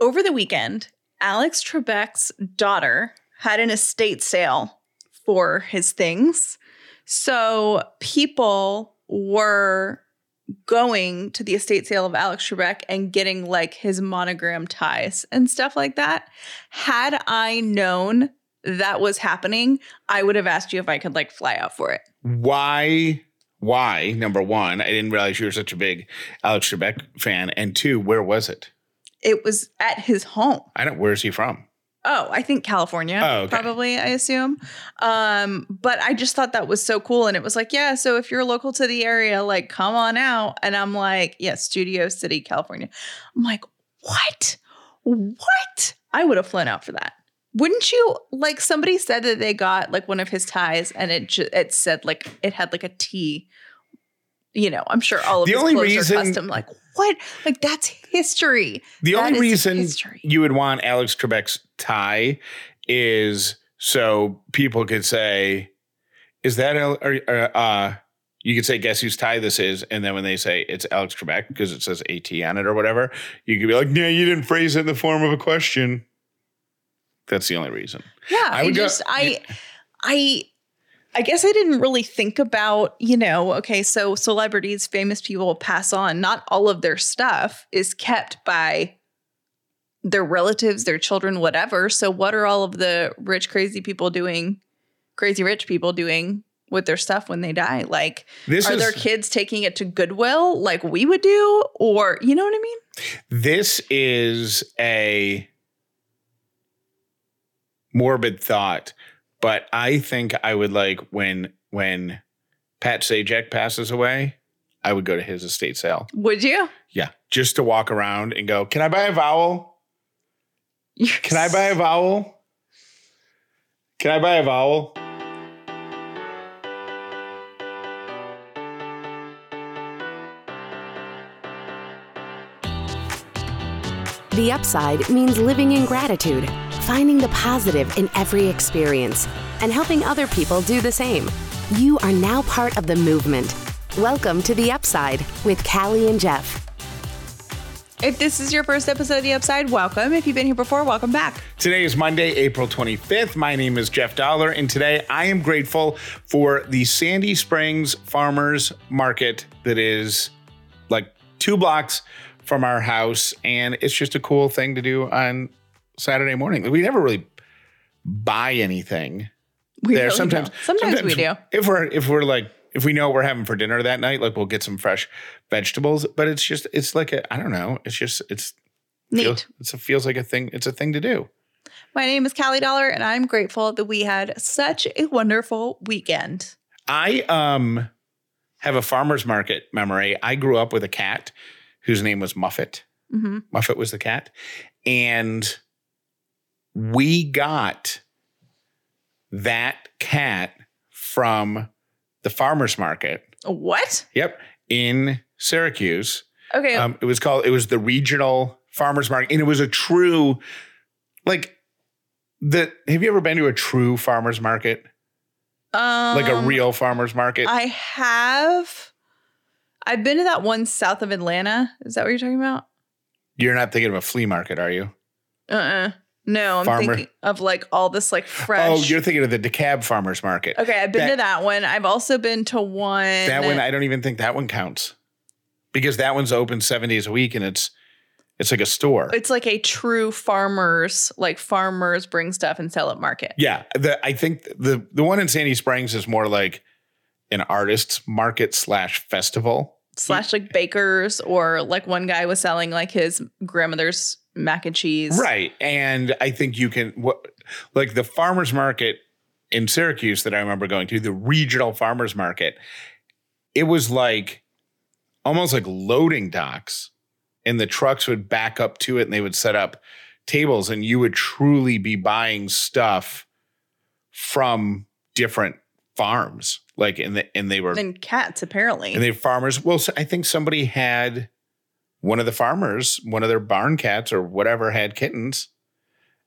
Over the weekend, Alex Trebek's daughter had an estate sale for his things. So people were going to the estate sale of Alex Trebek and getting like his monogram ties and stuff like that. Had I known that was happening, I would have asked you if I could like fly out for it. Why? Number one, I didn't realize you were such a big Alex Trebek fan. And two, where was it? It was at his home. Where's he from? Oh, I think California, probably, I assume. But I just thought that was so cool. And it was like, yeah, so if you're local to the area, like, come on out. And I'm like, yeah, Studio City, California. I'm like, what? What? I would have flown out for that. Wouldn't you? Like, somebody said that they got, like, one of his ties, and it said, like, it had, like, a T. You know, I'm sure all of his clothes are custom, like, what? Like, that's history. The only reason you would want Alex Trebek's tie is so people could say, is that, you could say, guess whose tie this is. And then when they say it's Alex Trebek because it says AT on it or whatever, you could be like, no, you didn't phrase it in the form of a question. That's the only reason. Yeah. I guess I didn't really think about, you know, okay, so celebrities, famous people pass on. Not all of their stuff is kept by their relatives, their children, whatever. So what are all of the rich, crazy rich people doing with their stuff when they die? Like, their kids taking it to Goodwill like we would do? Or, you know what I mean? This is a morbid thought. But I think I would like when Pat Sajak passes away, I would go to his estate sale. Would you? Yeah. Just to walk around and go, can I buy a vowel? Yes. Can I buy a vowel? Can I buy a vowel? The Upside means living in gratitude, finding the positive in every experience, and helping other people do the same. You are now part of the movement. Welcome to The Upside with Callie and Jeff. If this is your first episode of The Upside, welcome. If you've been here before, welcome back. Today is Monday, April 25th. My name is Jeff Dollar, and today I am grateful for the Sandy Springs Farmers Market that is like 2 blocks from our house, and it's just a cool thing to do on Saturday morning. We never really buy anything. We there really sometimes, sometimes we do. If we know what we're having for dinner that night, like we'll get some fresh vegetables. But it's like a, I don't know. It's just it's neat. It feels like a thing. It's a thing to do. My name is Callie Dollar, and I'm grateful that we had such a wonderful weekend. I have a farmer's market memory. I grew up with a cat whose name was Muffet. Mm-hmm. Muffet was the cat. And we got that cat from the farmer's market. What? Yep. In Syracuse. Okay. It was the regional farmer's market. And it was a true, like, have you ever been to a true farmer's market? Like a real farmer's market? I have. I've been to that one south of Atlanta. Is that what you're talking about? You're not thinking of a flea market, are you? No, I'm thinking of like all this like fresh. Oh, you're thinking of the DeKalb Farmer's Market. Okay, I've been to that one. I've also been to one. That one, I don't even think that one counts because that one's open 7 days a week and it's like a store. It's like a true farmers bring stuff and sell at market. Yeah, I think the one in Sandy Springs is more like an artist's market / festival / like bakers, or like one guy was selling like his grandmother's mac and cheese. Right. And I think you can like the farmer's market in Syracuse that I remember going to, the regional farmer's market. It was like almost like loading docks, and the trucks would back up to it and they would set up tables, and you would truly be buying stuff from different farms. Like, and they were and cats, apparently. And they were farmers. Well, I think somebody had one of the farmers, one of their barn cats or whatever, had kittens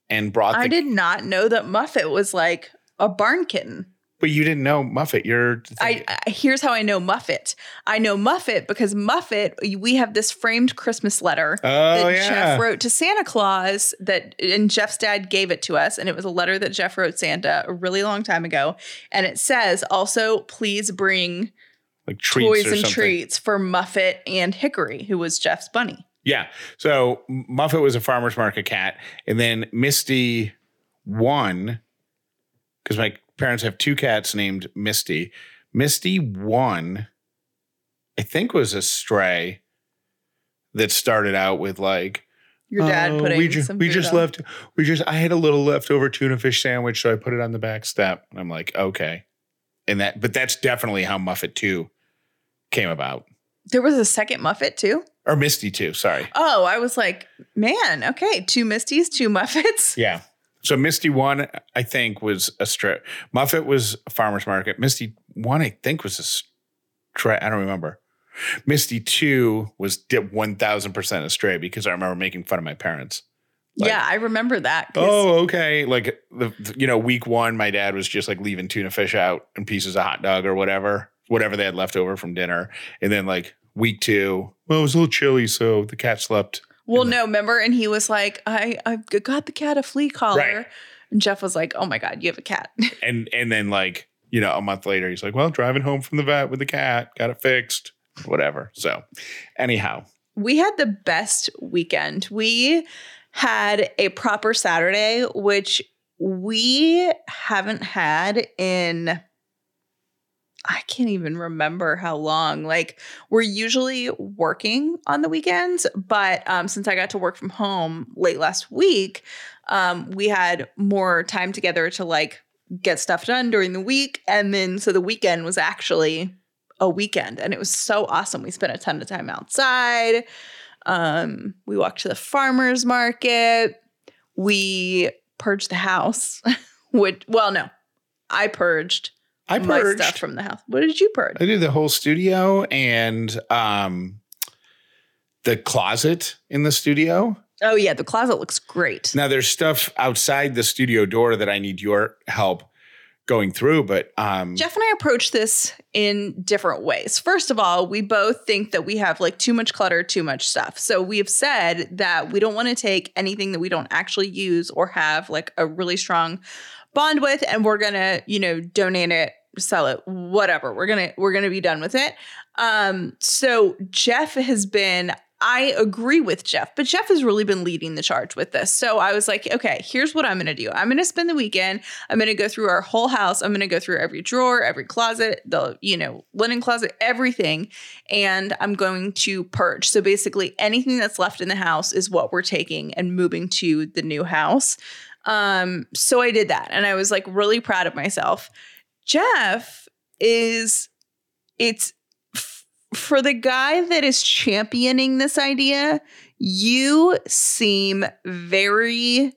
and brought. I did not know that Muffet was like a barn kitten. But you didn't know Muffet. Here's how I know Muffet. I know Muffet because Muffet, we have this framed Christmas letter Jeff wrote to Santa Claus and Jeff's dad gave it to us. And it was a letter that Jeff wrote Santa a really long time ago. And it says, also, please bring like toys and treats for Muffet and Hickory, who was Jeff's bunny. Yeah. So Muffet was a farmer's market cat. And then Misty won, because my parents have two cats named Misty. Misty one, I think, was a stray that started out with like your dad putting some food on. I had a little leftover tuna fish sandwich, so I put it on the back step. And I'm like, okay. But that's definitely how Muffet 2 came about. There was a second Muffet too? Or Misty 2, sorry. Oh, I was like, man, okay, two Misties, two Muffets. Yeah. So Misty 1, I think, was a stray. Muffet was a farmer's market. Misty 1, I think, was a stray. I don't remember. Misty 2 was 1,000% a stray because I remember making fun of my parents. Like, yeah, I remember that. Oh, okay. Like, week one, my dad was just like leaving tuna fish out and pieces of hot dog or whatever they had left over from dinner. And then like week two, well, it was a little chilly, so the cat slept. Well, no, remember? And he was like, I got the cat a flea collar. Right. And Jeff was like, oh, my God, you have a cat. And then like, a month later, he's like, well, driving home from the vet with the cat. Got it fixed. Whatever. So anyhow. We had the best weekend. We had a proper Saturday, which we haven't had in... I can't even remember how long. Like, we're usually working on the weekends, but since I got to work from home late last week, we had more time together to like get stuff done during the week. And then so the weekend was actually a weekend, and it was so awesome. We spent a ton of time outside. We walked to the farmer's market. We purged the house. I purged. I purged my stuff from the house. What did you purge? I did the whole studio and the closet in the studio. Oh, yeah. The closet looks great. Now, there's stuff outside the studio door that I need your help going through. But Jeff and I approach this in different ways. First of all, we both think that we have like too much clutter, too much stuff. So we have said that we don't want to take anything that we don't actually use or have like a really strong bond with, and we're going to, donate it, sell it, whatever. We're going to be done with it. So Jeff has been, I agree with Jeff, but Jeff has really been leading the charge with this. So I was like, okay, here's what I'm going to do. I'm going to spend the weekend. I'm going to go through our whole house. I'm going to go through every drawer, every closet, the, linen closet, everything. And I'm going to purge. So basically anything that's left in the house is what we're taking and moving to the new house. So I did that, and I was like really proud of myself. Jeff for the guy that is championing this idea, you seem very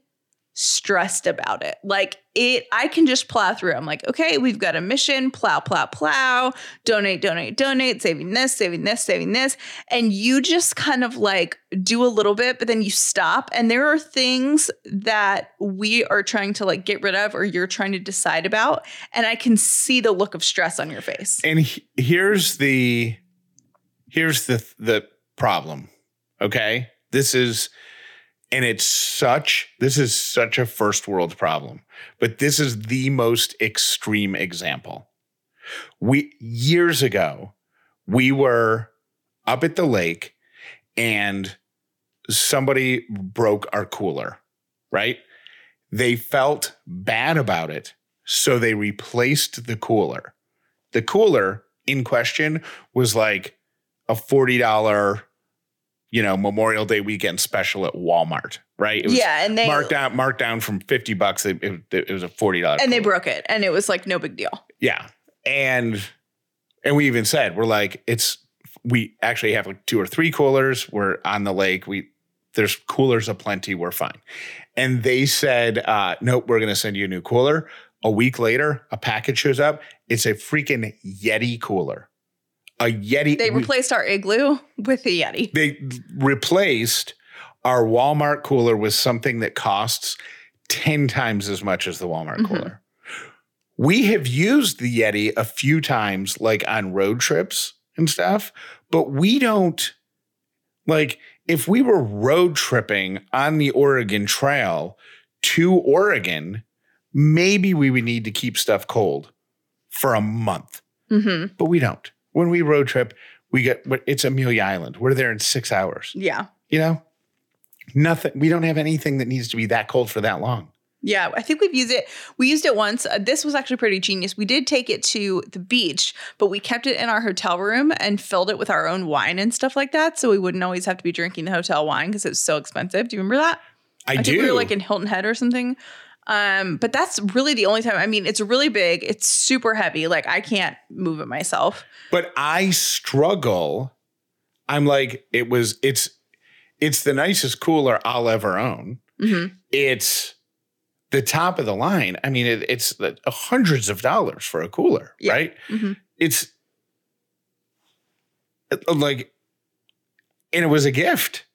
stressed about it. Like I can just plow through. I'm like, okay, we've got a mission, plow, plow, plow, donate, donate, donate, saving this, saving this, saving this. And you just kind of like do a little bit, but then you stop. And there are things that we are trying to like get rid of, or you're trying to decide about. And I can see the look of stress on your face. And here's the problem. Okay. This is such a first world problem, but this is the most extreme example. Years ago, we were up at the lake and somebody broke our cooler, right? They felt bad about it, so they replaced the cooler. The cooler in question was like a $40 Memorial Day weekend special at Walmart, right? It was and they marked down from $50. It was a $40. And cooler. They broke it, and it was like no big deal. Yeah, and we even said, we actually have like two or three coolers. We're on the lake. We There's coolers aplenty. We're fine. And they said, nope, we're going to send you a new cooler. A week later, a package shows up. It's a freaking Yeti cooler. A Yeti. They replaced our Igloo with a Yeti. They replaced our Walmart cooler with something that costs 10 times as much as the Walmart cooler. We have used the Yeti a few times, like on road trips and stuff, but we don't, like, if we were road tripping on the Oregon Trail to Oregon, maybe we would need to keep stuff cold for a month, but we don't. When we road trip, we get, it's Amelia Island. We're there in 6 hours. Yeah. You know, nothing. We don't have anything that needs to be that cold for that long. Yeah, I think we've used it. We used it once. This was actually pretty genius. We did take it to the beach, but we kept it in our hotel room and filled it with our own wine and stuff like that. So we wouldn't always have to be drinking the hotel wine because it's so expensive. Do you remember that? I do. I think we were like in Hilton Head or something. But that's really the only time. I mean, it's really big. It's super heavy. Like I can't move it myself. But I struggle. I'm like, it's the nicest cooler I'll ever own. It's the top of the line. I mean, it's hundreds of dollars for a cooler, right? It's like, and it was a gift.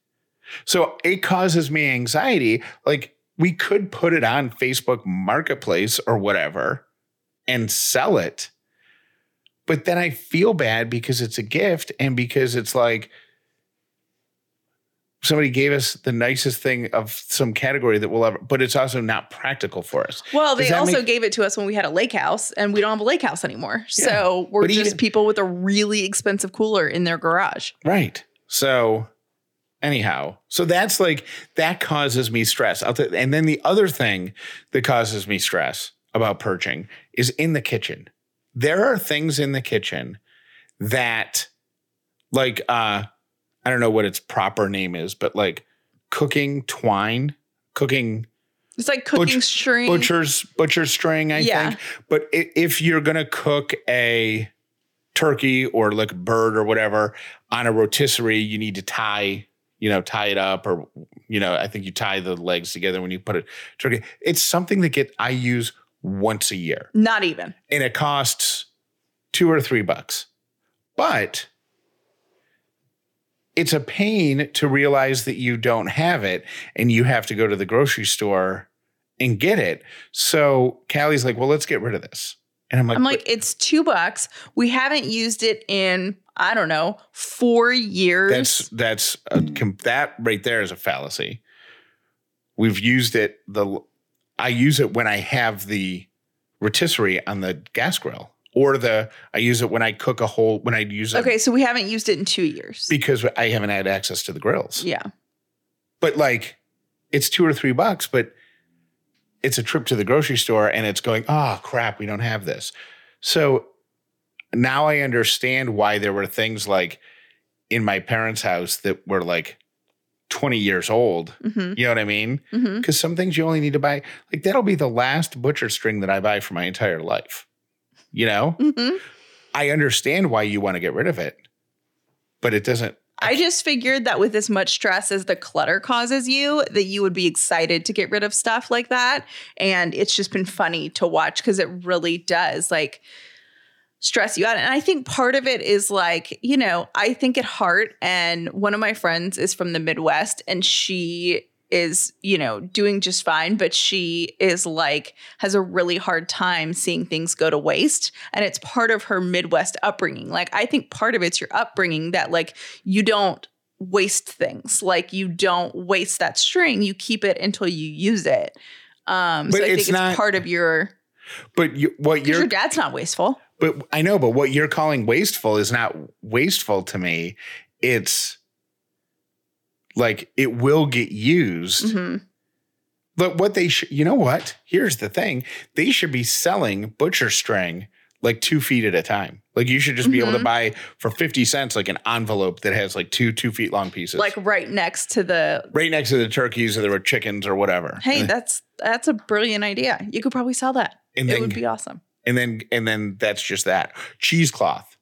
So it causes me anxiety. Like we could put it on Facebook Marketplace or whatever and sell it. But then I feel bad because it's a gift and because it's like, somebody gave us the nicest thing of some category that we'll ever, but it's also not practical for us. Well, they also gave it to us when we had a lake house and we don't have a lake house anymore. Yeah, so we're just people with a really expensive cooler in their garage. Right. So anyhow, so that's like, that causes me stress. And then the other thing that causes me stress about purging is in the kitchen. There are things in the kitchen that like, I don't know what its proper name is, but like cooking twine, It's like cooking string. Butcher string, I think. But if you're going to cook a turkey or like a bird or whatever on a rotisserie, you need to tie it up or, I think you tie the legs together when you put a turkey. It's something that I use once a year. Not even. And it costs $2 or $3. But it's a pain to realize that you don't have it and you have to go to the grocery store and get it. So Callie's like, well, let's get rid of this. And I'm like, it's $2. We haven't used it in, 4 years. That right there is a fallacy. We've used it. I use it when I have the rotisserie on the gas grill. I use it when I cook when I use it. Okay, so we haven't used it in 2 years. Because I haven't had access to the grills. Yeah. But like, it's $2 or $3, but it's a trip to the grocery store and it's going, oh, crap, we don't have this. So now I understand why there were things like in my parents' house that were like 20 years old. You know what I mean? Because some things you only need to buy. Like, that'll be the last butcher string that I buy for my entire life. I understand why you want to get rid of it, but it doesn't. I just figured that with as much stress as the clutter causes you, that you would be excited to get rid of stuff like that. And it's just been funny to watch because it really does like stress you out. And I think part of it is like, I think at heart, and one of my friends is from the Midwest and she is, doing just fine, but she is like, has a really hard time seeing things go to waste. And it's part of her Midwest upbringing. Like, I think part of it's your upbringing that like, you don't waste things. Like you don't waste that string. You keep it until you use it. So I think it's part of your, your dad's not wasteful. But I know, but what you're calling wasteful is not wasteful to me. It's like it will get used, but what they should, here's the thing. They should be selling butcher string like 2 feet at a time. Like you should just be able to buy for 50 cents, like an envelope that has like two feet long pieces, like right next to the turkeys or the chickens or whatever. Hey, that's a brilliant idea. You could probably sell that. And it would be awesome. And then that's just that cheesecloth.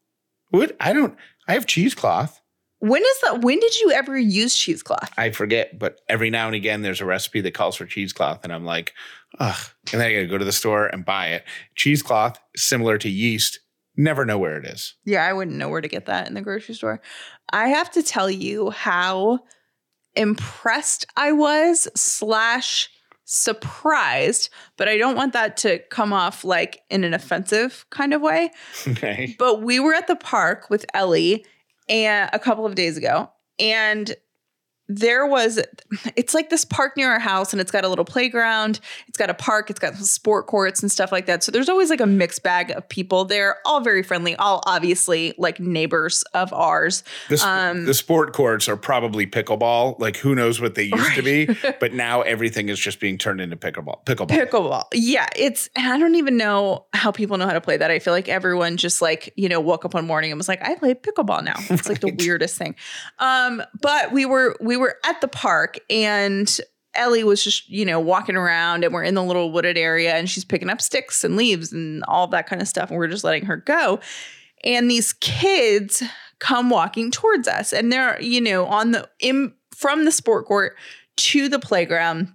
I have cheesecloth. When did you ever use cheesecloth? I forget, but every now and again, there's a recipe that calls for cheesecloth, and I'm like, ugh. And then I got to go to the store and buy it. Cheesecloth, similar to yeast, never know where it is. Yeah, I wouldn't know where to get that in the grocery store. I have to tell you how impressed I was / surprised, but I don't want that to come off like in an offensive kind of way. Okay. But we were at the park with Ellie and a couple of days ago, and it's like this park near our house, and it's got a little playground, it's got a park, it's got sport courts and stuff like that. So there's always like a mixed bag of people. They're all very friendly, all obviously like neighbors of ours. The sport courts are probably pickleball. Like who knows what they used to be, but now everything is just being turned into pickleball. Pickleball. Yeah. I don't even know how people know how to play that. I feel like everyone just like, you know, woke up one morning and was like, I play pickleball now. It's right. Like the weirdest thing. But we were at the park, and Ellie was just, you know, walking around, and we're in the little wooded area, and she's picking up sticks and leaves and all that kind of stuff. And we're just letting her go. And these kids come walking towards us, and they're, you know, from the sport court to the playground.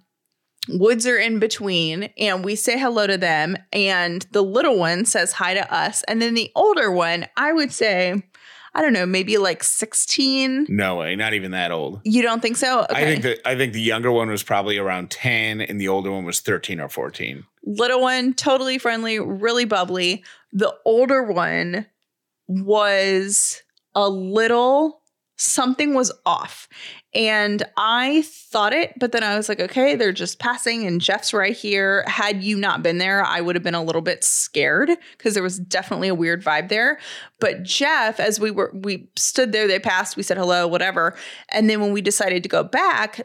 Woods are in between, and we say hello to them. And the little one says hi to us. And then the older one, I would say, I don't know, maybe like 16. No way, not even that old. You don't think so? Okay. I think the younger one was probably around 10, and the older one was 13 or 14. Little one, totally friendly, really bubbly. The older one was something was off. And I thought it, but then I was like, okay, they're just passing, and Jeff's right here. Had you not been there, I would have been a little bit scared, because there was definitely a weird vibe there. But Jeff, as we stood there, they passed, we said hello, whatever. And then when we decided to go back,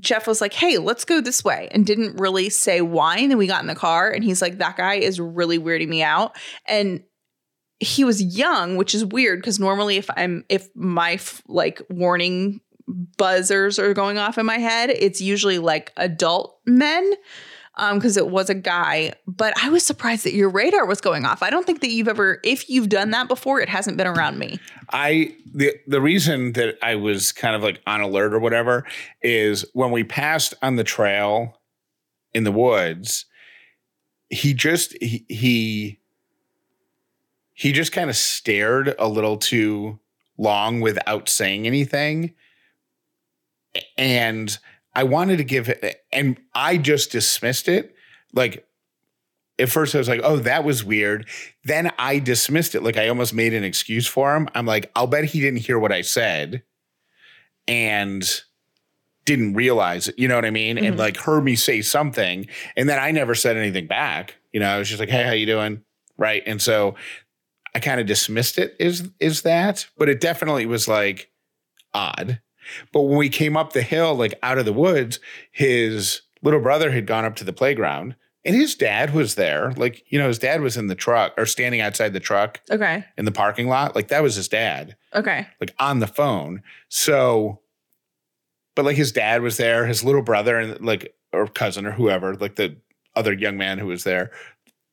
Jeff was like, hey, let's go this way, and didn't really say why. And then we got in the car, and he's like, that guy is really weirding me out. And he was young, which is weird, because normally if my warning buzzers are going off in my head, it's usually like adult men, because it was a guy. But I was surprised that your radar was going off. I don't think that if you've done that before, it hasn't been around me. The reason that I was kind of like on alert or whatever is when we passed on the trail in the woods, he just kind of stared a little too long without saying anything. And I wanted to give it, and I just dismissed it. Like at first I was like, oh, that was weird. Then I dismissed it. Like I almost made an excuse for him. I'm like, I'll bet he didn't hear what I said and didn't realize it. You know what I mean? Mm-hmm. And like heard me say something. And then I never said anything back. You know, I was just like, hey, how you doing? Right. And so I kind of dismissed it is that, but it definitely was like odd. But when we came up the hill, like out of the woods, his little brother had gone up to the playground, and his dad was there. Like, you know, his dad was in the truck or standing outside the truck. Okay. In the parking lot. Like that was his dad. Okay. Like on the phone. So, but like his dad was there, his little brother and like, or cousin or whoever, like the other young man who was there,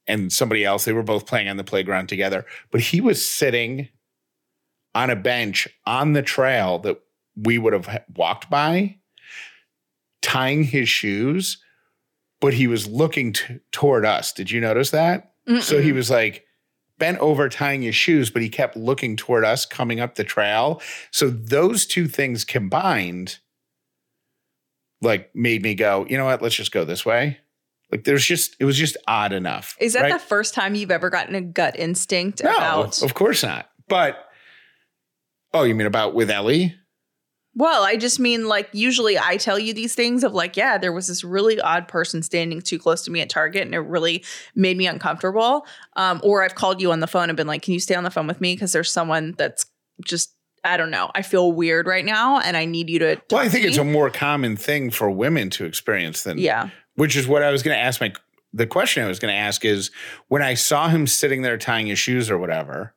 and somebody else, they were both playing on the playground together. But he was sitting on a bench on the trail that we would have walked by, tying his shoes, but he was looking toward us. Did you notice that? Mm-mm. So he was like bent over tying his shoes, but he kept looking toward us coming up the trail. So those two things combined like made me go, you know what, let's just go this way. Like it was just odd enough. Is that right? The first time you've ever gotten a gut instinct about? No, of course not. But, oh, you mean about with Ellie? Well, I just mean like usually I tell you these things of like, yeah, there was this really odd person standing too close to me at Target, and it really made me uncomfortable. Or I've called you on the phone and been like, can you stay on the phone with me? Because there's someone that's just, I don't know, I feel weird right now and I need you to talk. Well, I think it's a more common thing for women to experience than. Yeah. Which is what I was going to ask. The question I was going to ask is when I saw him sitting there tying his shoes or whatever,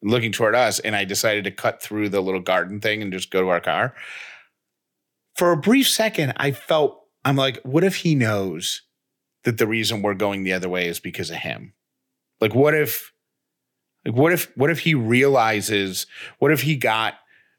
looking toward us, and I decided to cut through the little garden thing and just go to our car. For a brief second, I'm like, what if he knows that the reason we're going the other way is because of him? Like, what if he realizes, what if he got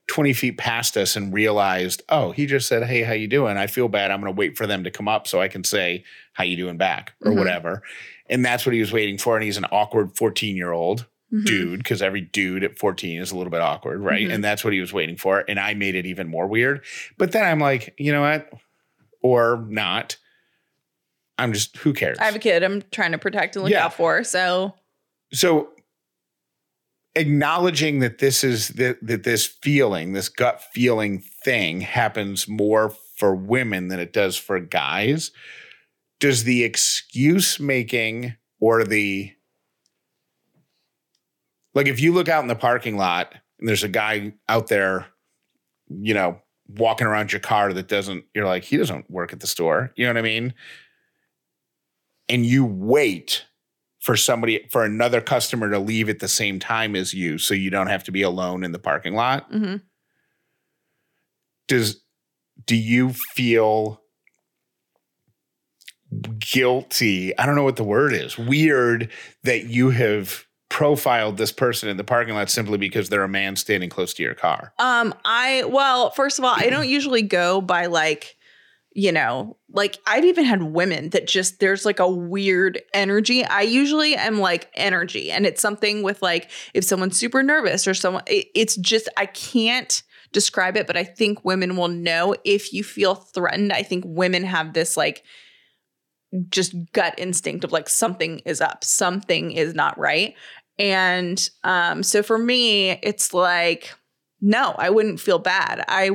20 feet past us and realized, oh, he just said, hey, how you doing? I feel bad. I'm going to wait for them to come up so I can say, how you doing back or whatever. And that's what he was waiting for. And he's an awkward 14-year-old dude, because every dude at 14 is a little bit awkward, right? And that's what he was waiting for. And I made it even more weird. But then I'm like, you know what? Or not. I'm just, who cares? I have a kid I'm trying to protect and look out for. So acknowledging that this is that this feeling, this gut feeling thing happens more for women than it does for guys. Does the excuse making or the, like, if you look out in the parking lot and there's a guy out there, you know, walking around your car that doesn't, you're like, he doesn't work at the store. You know what I mean? And you wait for somebody, for another customer to leave at the same time as you, so you don't have to be alone in the parking lot. Do you feel guilty? I don't know what the word is. Weird that you have profiled this person in the parking lot simply because they're a man standing close to your car. Well, first of all, I don't usually go by like, you know, like I've even had women that just, there's like a weird energy. I usually am like energy, and it's something with like, if someone's super nervous or someone, it's just, I can't describe it, but I think women will know if you feel threatened. I think women have this like just gut instinct of like, something is up, something is not right. And so for me, it's like, no, I wouldn't feel bad. I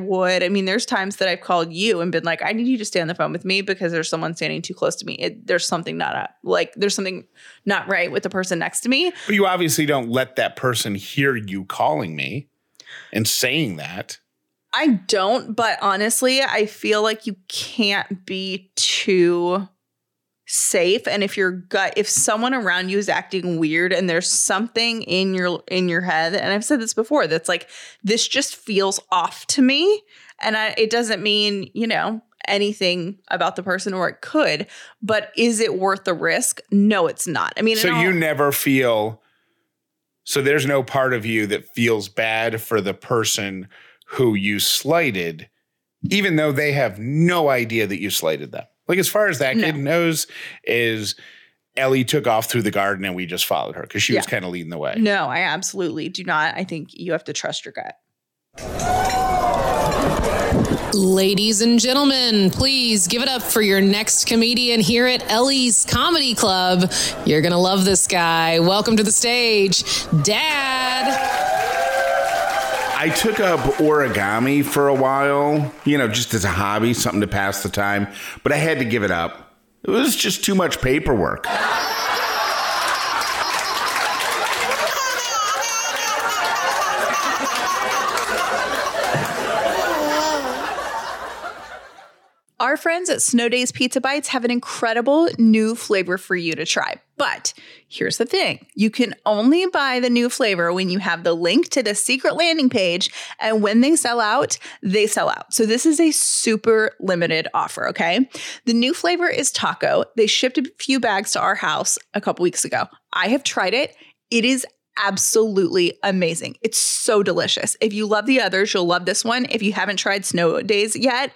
mean, there's times that I've called you and been like, I need you to stay on the phone with me because there's someone standing too close to me. There's something not up. Like, there's something not right with the person next to me. But you obviously don't let that person hear you calling me and saying that. I don't. But honestly, I feel like you can't be too safe. And if your gut, if someone around you is acting weird and there's something in your head, and I've said this before, that's like, this just feels off to me. And it doesn't mean, you know, anything about the person, or it could, but is it worth the risk? No, it's not. I mean, so you never feel, so there's no part of you that feels bad for the person who you slighted, even though they have no idea that you slighted them. Like, as far as that kid knows, is Ellie took off through the garden and we just followed her because she was kind of leading the way. No, I absolutely do not. I think you have to trust your gut. Ladies and gentlemen, please give it up for your next comedian here at Ellie's Comedy Club. You're going to love this guy. Welcome to the stage, Dad. I took up origami for a while, you know, just as a hobby, something to pass the time, but I had to give it up. It was just too much paperwork. Our friends at Snow Days Pizza Bites have an incredible new flavor for you to try. But here's the thing. You can only buy the new flavor when you have the link to the secret landing page. And when they sell out, they sell out. So this is a super limited offer, okay? The new flavor is taco. They shipped a few bags to our house a couple weeks ago. I have tried it. It is absolutely amazing. It's so delicious. If you love the others, you'll love this one. If you haven't tried Snow Days yet,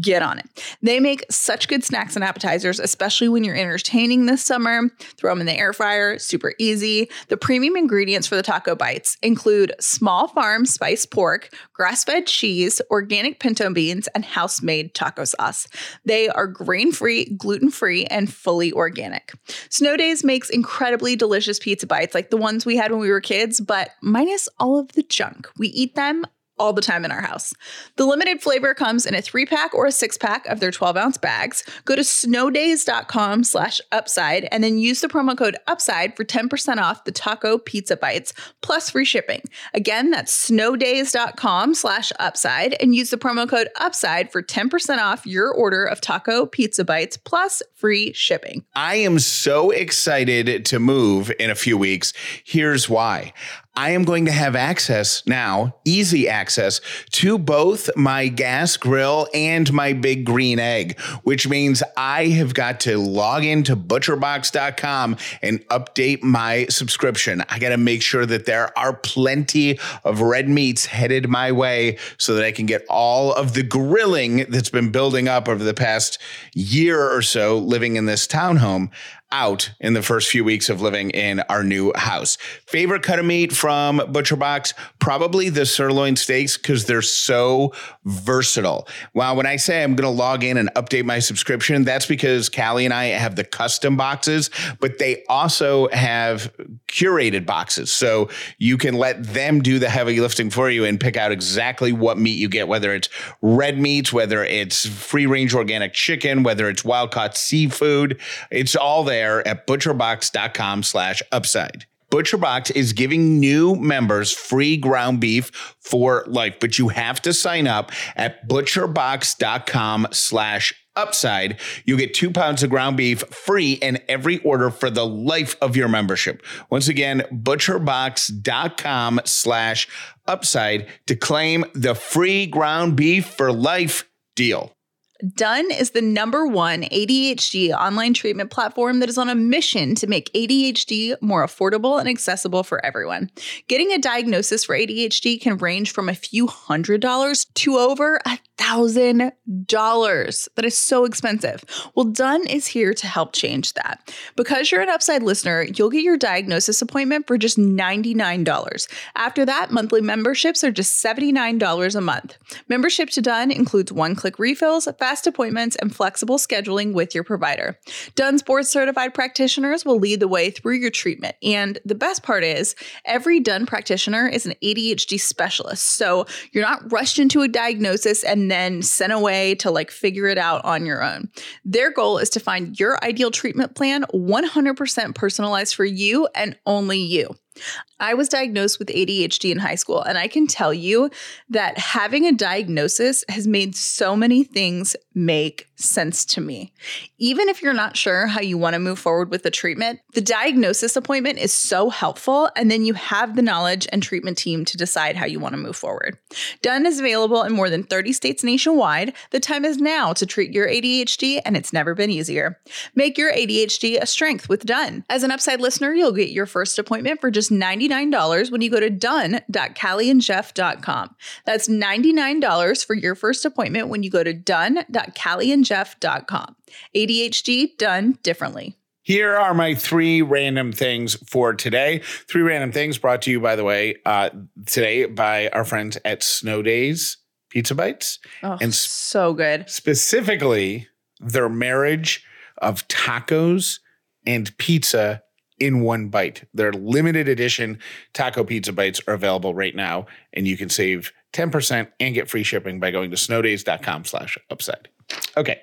get on it. They make such good snacks and appetizers, especially when you're entertaining this summer. Throw them in the air fryer, super easy. The premium ingredients for the taco bites include small farm spiced pork, grass-fed cheese, organic pinto beans, and house-made taco sauce. They are grain-free, gluten-free, and fully organic. Snow Days makes incredibly delicious pizza bites like the ones we had when we were kids, but minus all of the junk. We eat them all the time in our house. The limited flavor comes in a 3-pack or a 6-pack of their 12-ounce bags. Go to snowdays.com/upside and then use the promo code upside for 10% off the taco pizza bites plus free shipping. Again, that's snowdays.com/upside and use the promo code upside for 10% off your order of taco pizza bites plus free shipping. I am so excited to move in a few weeks. Here's why. I am going to have access now, easy access to both my gas grill and my big green egg, which means I have got to log into ButcherBox.com and update my subscription. I got to make sure that there are plenty of red meats headed my way so that I can get all of the grilling that's been building up over the past year or so living in this townhome out in the first few weeks of living in our new house. Favorite cut of meat from ButcherBox, probably the sirloin steaks because they're so versatile. Wow, when I say I'm going to log in and update my subscription, that's because Callie and I have the custom boxes, but they also have curated boxes. So you can let them do the heavy lifting for you and pick out exactly what meat you get, whether it's red meats, whether it's free range organic chicken, whether it's wild caught seafood. It's all there at butcherbox.com/upside. ButcherBox is giving new members free ground beef for life, but you have to sign up at butcherbox.com/upside. You'll get 2 pounds of ground beef free in every order for the life of your membership. Once again, butcherbox.com/upside to claim the free ground beef for life deal. Done is the #1 ADHD online treatment platform that is on a mission to make ADHD more affordable and accessible for everyone. Getting a diagnosis for ADHD can range from a few $100s to over $1,000. That is so expensive. Well, Done is here to help change that. Because you're an Upside listener, you'll get your diagnosis appointment for just $99. After that, monthly memberships are just $79 a month. Membership to Done includes one-click refills, fast appointments, and flexible scheduling with your provider. Dunn's board-certified practitioners will lead the way through your treatment. And the best part is, every Dunn practitioner is an ADHD specialist, so you're not rushed into a diagnosis and then sent away to figure it out on your own. Their goal is to find your ideal treatment plan, 100% personalized for you and only you. I was diagnosed with ADHD in high school, and I can tell you that having a diagnosis has made so many things make sense to me. Even if you're not sure how you want to move forward with the treatment, the diagnosis appointment is so helpful, and then you have the knowledge and treatment team to decide how you want to move forward. Done is available in more than 30 states nationwide. The time is now to treat your ADHD, and it's never been easier. Make your ADHD a strength with Done. As an Upside listener, you'll get your first appointment for just $99 when you go to done.callieandjeff.com. That's $99 for your first appointment when you go to done.callieandjeff.com. ADHD done differently. Here are my three random things for today. Three random things brought to you, by the way, today by our friends at Snow Days Pizza Bites. Oh, and so good. Specifically, their marriage of tacos and pizza in one bite. Their limited edition taco pizza bites are available right now, and you can save 10% and get free shipping by going to snowdays.com/upside. Okay.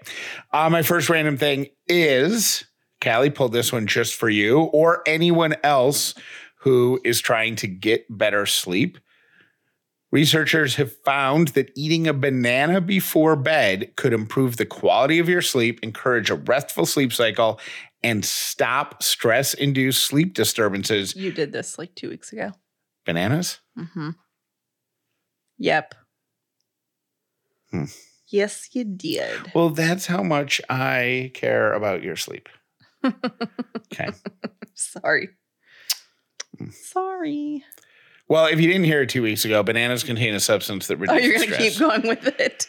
My first random thing is, Callie pulled this one just for you or anyone else who is trying to get better sleep. Researchers have found that eating a banana before bed could improve the quality of your sleep, encourage a restful sleep cycle, and stop stress-induced sleep disturbances. You did this 2 weeks ago. Bananas? Mm-hmm. Yep. Hmm. Yes, you did. Well, that's how much I care about your sleep. Okay. Sorry. Sorry. Well, if you didn't hear it 2 weeks ago, bananas contain a substance that reduces stress. Oh, you're going to keep going with it.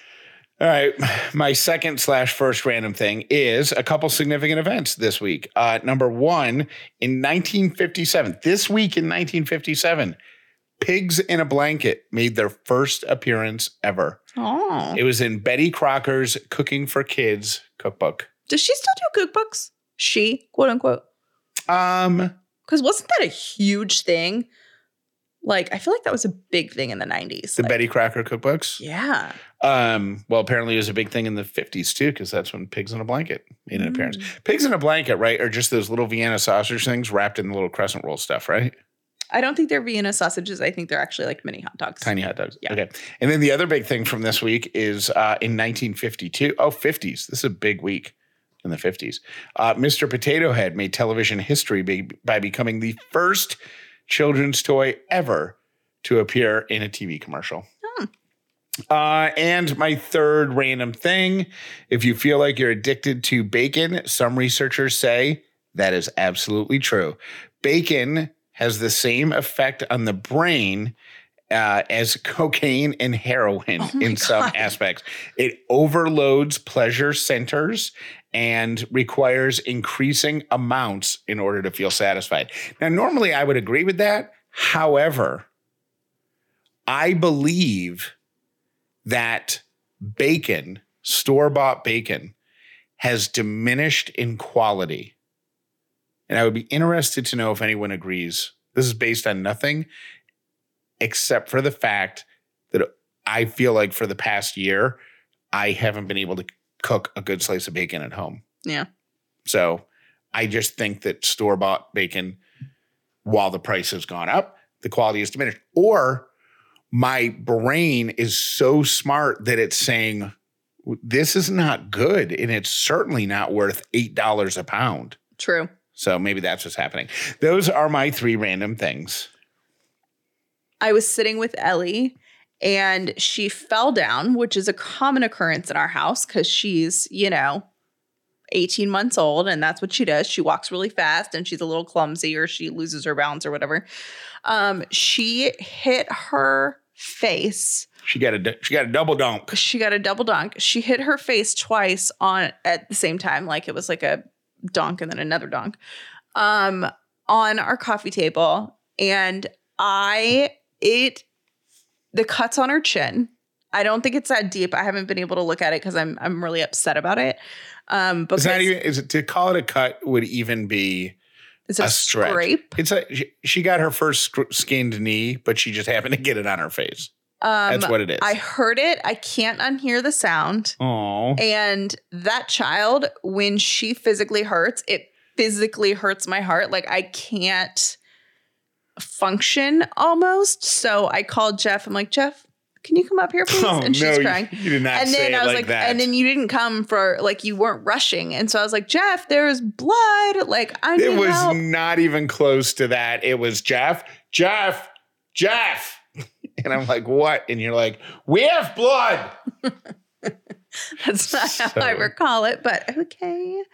All right. My second / first random thing is a couple significant events this week. Number one, in 1957, this week in 1957, Pigs in a Blanket made their first appearance ever. Oh. It was in Betty Crocker's Cooking for Kids cookbook. Does she still do cookbooks? She, quote unquote. Because wasn't that a huge thing? I feel that was a big thing in the 90s. The Betty Crocker cookbooks? Yeah. Well, apparently it was a big thing in the 50s, too, because that's when Pigs in a Blanket made an appearance. Pigs in a Blanket, right, are just those little Vienna sausage things wrapped in the little crescent roll stuff, right? I don't think they're Vienna sausages. I think they're actually mini hot dogs. Tiny hot dogs. Yeah. Okay. And then the other big thing from this week is in 1952. Oh, 50s. This is a big week. In the 50s. Mr. Potato Head made television history by becoming the first children's toy ever to appear in a TV commercial. And my third random thing, if you feel like you're addicted to bacon, some researchers say that is absolutely true. Bacon has the same effect on the brain as cocaine and heroin in some aspects. It overloads pleasure centers and requires increasing amounts in order to feel satisfied. Now, normally I would agree with that. However, I believe that bacon, store-bought bacon, has diminished in quality. And I would be interested to know if anyone agrees. This is based on nothing except for the fact that I feel like for the past year, I haven't been able to cook a good slice of bacon at home. Yeah. So I just think that store-bought bacon, while the price has gone up, the quality has diminished. Or my brain is so smart that it's saying, this is not good, and it's certainly not worth $8 a pound. True. So maybe that's what's happening. Those are my three random things. I was sitting with Ellie, and she fell down, which is a common occurrence in our house because she's, 18 months old, and that's what she does. She walks really fast, and she's a little clumsy, or she loses her balance or whatever. She hit her face. She got a double dunk. She got a double dunk. She hit her face twice at the same time, like it was like a donk and then another donk, on our coffee table. And the cuts on her chin. I don't think it's that deep. I haven't been able to look at it because I'm really upset about it. Because to call it a cut would even be. It's a scrape. It's she got her first skinned knee, but she just happened to get it on her face. That's what it is. I heard it. I can't unhear the sound. Oh. And that child, when she physically hurts, it physically hurts my heart. Like I can't function almost. So I called Jeff. I'm like, Jeff, can you come up here, please? Oh, and she's crying. You did not say it like that. And then you didn't come for, like, you weren't rushing. And so I was like, Jeff, there's blood. Like, I need help. It was not even close to that. It was Jeff. And I'm like, what? And you're like, we have blood. That's not how I recall it, but okay.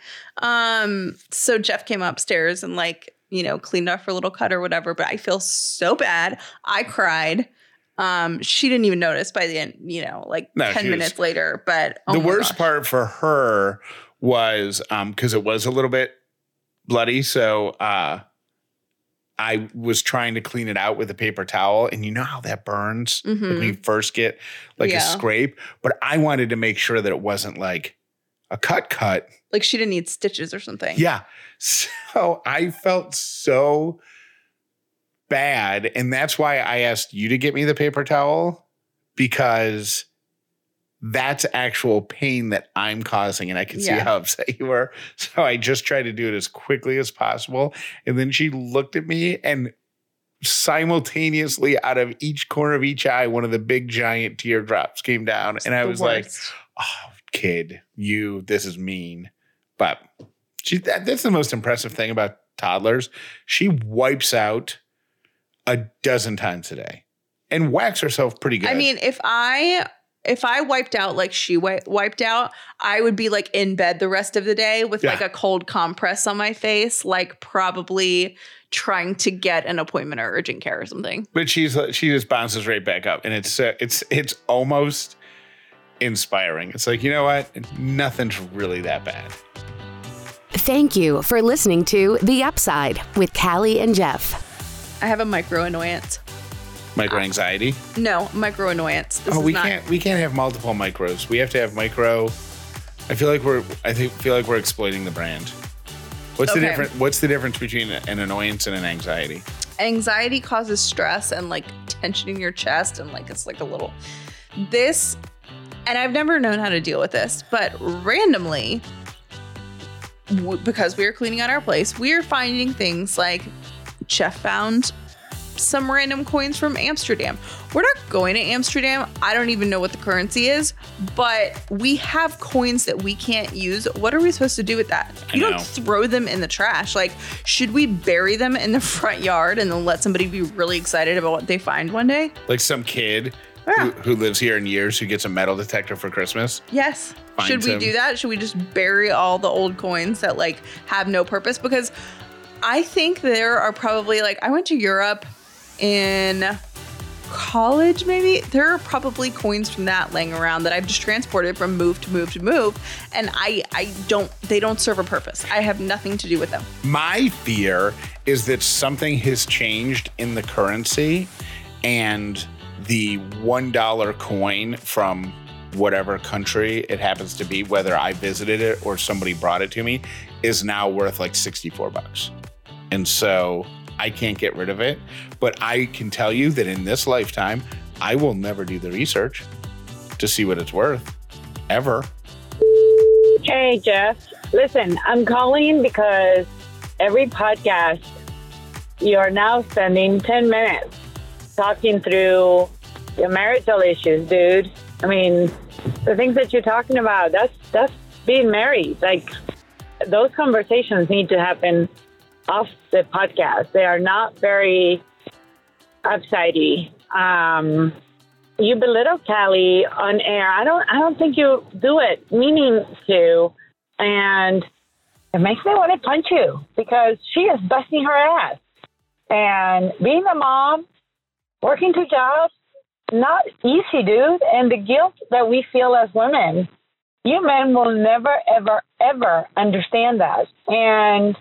So Jeff came upstairs and, like, cleaned off her little cut or whatever. But I feel so bad. I cried. She didn't even notice by the end, 10 minutes later. But the worst part for her was because it was a little bit bloody. So I was trying to clean it out with a paper towel. And you know how that burns when you first get a scrape. But I wanted to make sure that it wasn't like a cut. Like she didn't need stitches or something. Yeah. So I felt so bad. And that's why I asked you to get me the paper towel, because that's actual pain that I'm causing. And I could see how upset you were. So I just tried to do it as quickly as possible. And then she looked at me, and simultaneously out of each corner of each eye, one of the big giant teardrops came down. It's and I was worst. Like, oh, kid, this is mean. But that's the most impressive thing about toddlers. She wipes out a dozen times a day and whacks herself pretty good. I mean, if I wiped out like she wiped out, I would be like in bed the rest of the day with like a cold compress on my face, like probably trying to get an appointment or urgent care or something. But she just bounces right back up, and it's almost inspiring. It's like, you know what? Nothing's really that bad. Thank you for listening to The Upside with Callie and Jeff. I have a micro annoyance. Micro anxiety? No, micro annoyance. We can't have multiple micros. We have to have micro. I feel like we're exploiting the brand. What's the difference between an annoyance and an anxiety? Anxiety causes stress and like tension in your chest, and like it's like a little this. And I've never known how to deal with this, but randomly, because we were cleaning out our place, we were finding things like Jeff found some random coins from Amsterdam. We're not going to Amsterdam. I don't even know what the currency is, but we have coins that we can't use. What are we supposed to do with that? You don't throw them in the trash. Like, should we bury them in the front yard and then let somebody be really excited about what they find one day? Like some kid who lives here in years who gets a metal detector for Christmas? Yes. Should we do that? Should we just bury all the old coins that like have no purpose? Because I think there are probably, like, I went to Europe in college, maybe. There are probably coins from that laying around that I've just transported from move to move to move. And they don't serve a purpose. I have nothing to do with them. My fear is that something has changed in the currency and the $1 coin from whatever country it happens to be, whether I visited it or somebody brought it to me, is now worth like $64. And so I can't get rid of it. But I can tell you that in this lifetime, I will never do the research to see what it's worth, ever. Hey, Jeff. Listen, I'm calling because every podcast, you're now spending 10 minutes talking through your marital issues, dude. I mean, the things that you're talking about, that's being married. Like, those conversations need to happen off the podcast. They are not very upsidey. You belittle Callie on air. I don't think you do it meaning to, and it makes me want to punch you because she is busting her ass. And being a mom, working two jobs, not easy, dude. And the guilt that we feel as women, you men will never, ever, ever understand that. And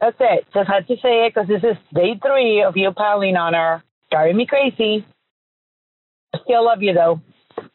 that's it. Just had to say it because this is day 3 of you piling on her. Driving me crazy. Still love you, though.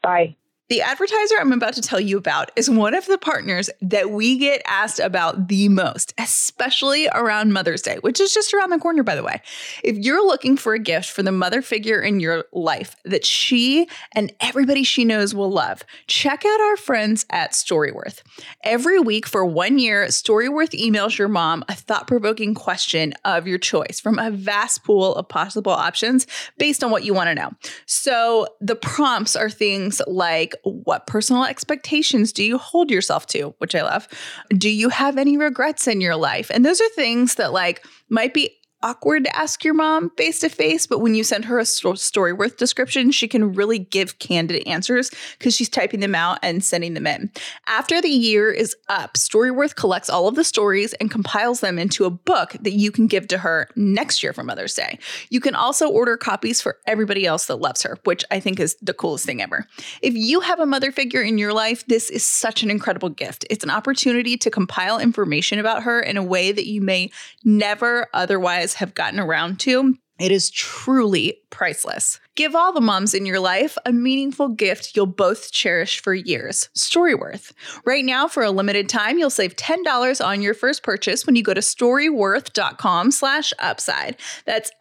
Bye. The advertiser I'm about to tell you about is one of the partners that we get asked about the most, especially around Mother's Day, which is just around the corner, by the way. If you're looking for a gift for the mother figure in your life that she and everybody she knows will love, check out our friends at StoryWorth. Every week for 1 year, StoryWorth emails your mom a thought-provoking question of your choice from a vast pool of possible options based on what you want to know. So the prompts are things like, what personal expectations do you hold yourself to, which I love? Do you have any regrets in your life? And those are things that like might be awkward to ask your mom face to face, but when you send her a StoryWorth description, she can really give candid answers because she's typing them out and sending them in. After the year is up, StoryWorth collects all of the stories and compiles them into a book that you can give to her next year for Mother's Day. You can also order copies for everybody else that loves her, which I think is the coolest thing ever. If you have a mother figure in your life, this is such an incredible gift. It's an opportunity to compile information about her in a way that you may never otherwise have gotten around to. It is truly priceless. Give all the moms in your life a meaningful gift you'll both cherish for years. StoryWorth. Right now, for a limited time, you'll save $10 on your first purchase when you go to storyworth.com/upside. That's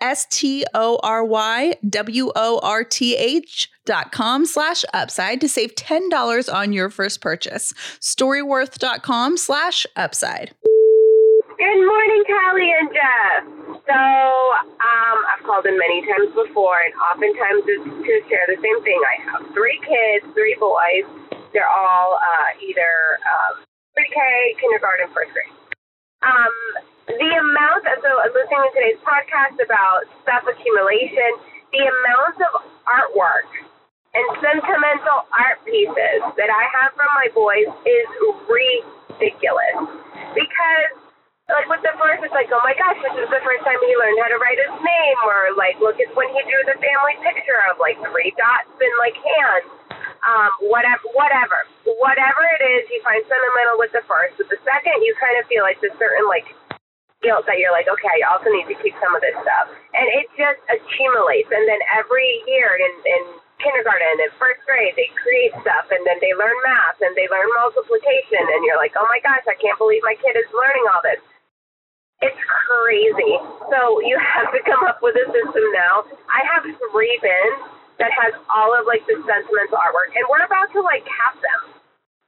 storywworth.com/upside to save $10 on your first purchase. Storyworth.com/upside. Good morning, Callie and Jeff. So, I've called in many times before, and oftentimes it's to share the same thing. I have 3 kids, 3 boys. They're all either pre-K, kindergarten, first grade. So I'm listening to today's podcast about stuff accumulation, the amount of artwork and sentimental art pieces that I have from my boys is ridiculous because like with the first, it's like, oh my gosh, this is the first time he learned how to write his name, or like, look at when he drew the family picture of like 3 dots and like hands, whatever it is, you find sentimental with the first. With the second, you kind of feel like this certain like guilt that you're like, okay, you also need to keep some of this stuff, and it just accumulates. And then every year in kindergarten and first grade, they create stuff, and then they learn math and they learn multiplication, and you're like, oh my gosh, I can't believe my kid is learning all this. It's crazy. So you have to come up with a system now. I have 3 bins that has all of like the sentimental artwork, and we're about to like cap them.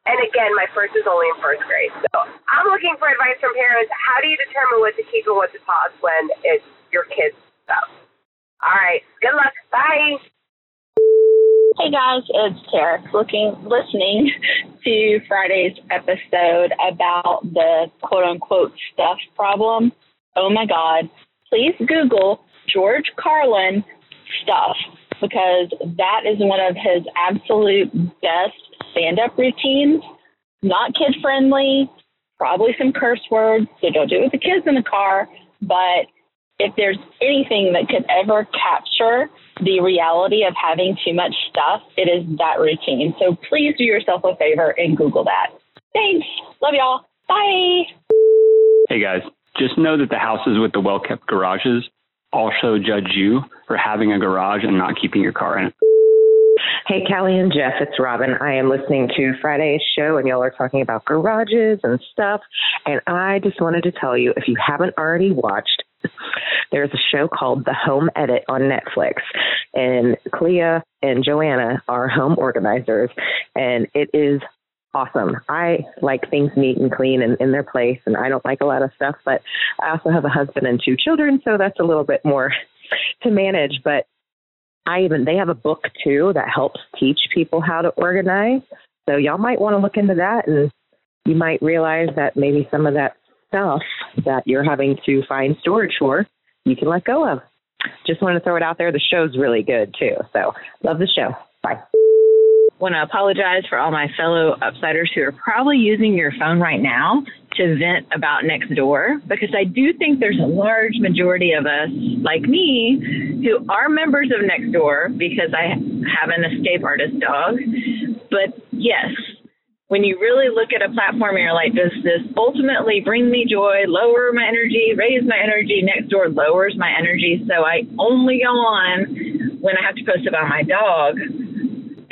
And again, my first is only in first grade. So I'm looking for advice from parents. How do you determine what to keep and what to pause when it's your kids' stuff? All right. Good luck. Bye. Hey guys, it's Tara listening to Friday's episode about the quote unquote stuff problem. Oh my God. Please Google George Carlin stuff, because that is one of his absolute best stand-up routines. Not kid-friendly, probably some curse words, so don't do it with the kids in the car. But if there's anything that could ever capture the reality of having too much stuff, it is that routine. So please do yourself a favor and Google that. Thanks. Love y'all. Bye. Hey, guys. Just know that the houses with the well-kept garages also judge you for having a garage and not keeping your car in it. Hey, Callie and Jeff, it's Robin. I am listening to Friday's show, and y'all are talking about garages and stuff. And I just wanted to tell you, if you haven't already watched, there's a show called The Home Edit on Netflix. And Clea and Joanna are home organizers, and it is awesome. I like things neat and clean and in their place, and I don't like a lot of stuff, but I also have a husband and two children, so that's a little bit more to manage. But they have a book too that helps teach people how to organize. So y'all might want to look into that, and you might realize that maybe some of that stuff that you're having to find storage for, you can let go of. Just wanted to throw it out there. The show's really good too. So love the show. Bye. Want to apologize for all my fellow upsiders who are probably using your phone right now to vent about Nextdoor, because I do think there's a large majority of us, like me, who are members of Nextdoor because I have an escape artist dog. But yes, when you really look at a platform and you're like, does this ultimately bring me joy, lower my energy, raise my energy? Nextdoor lowers my energy, so I only go on when I have to post about my dog.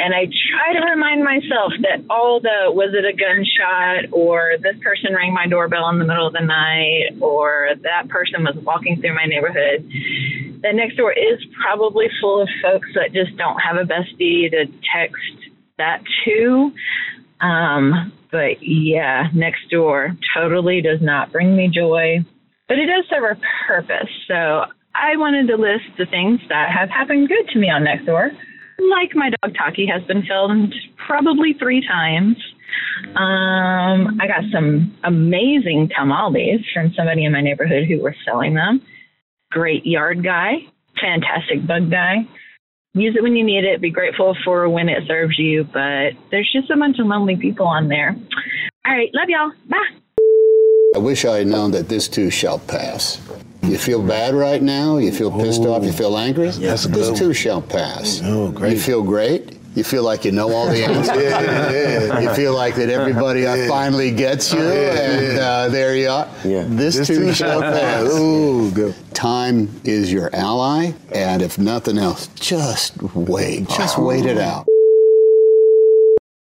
And I try to remind myself that all the, was it a gunshot, or this person rang my doorbell in the middle of the night, or that person was walking through my neighborhood, that Nextdoor is probably full of folks that just don't have a bestie to text that to. But yeah, Nextdoor totally does not bring me joy, but it does serve a purpose. So I wanted to list the things that have happened good to me on Nextdoor. Like my dog Taki has been filmed probably 3 times. I got some amazing tamales from somebody in my neighborhood who were selling them. Great yard guy. Fantastic bug guy. Use it when you need it. Be grateful for when it serves you. But there's just a bunch of lonely people on there. All right. Love y'all. Bye. I wish I had known that this too shall pass. You feel bad right now? You feel pissed off? You feel angry? Yes, this too shall pass. Oh, great. You feel great? You feel like you know all the answers? You feel like that everybody finally gets you, and there you are. Yeah. This too shall pass. Ooh, good. Time is your ally, and if nothing else, just wait. Just wait it out.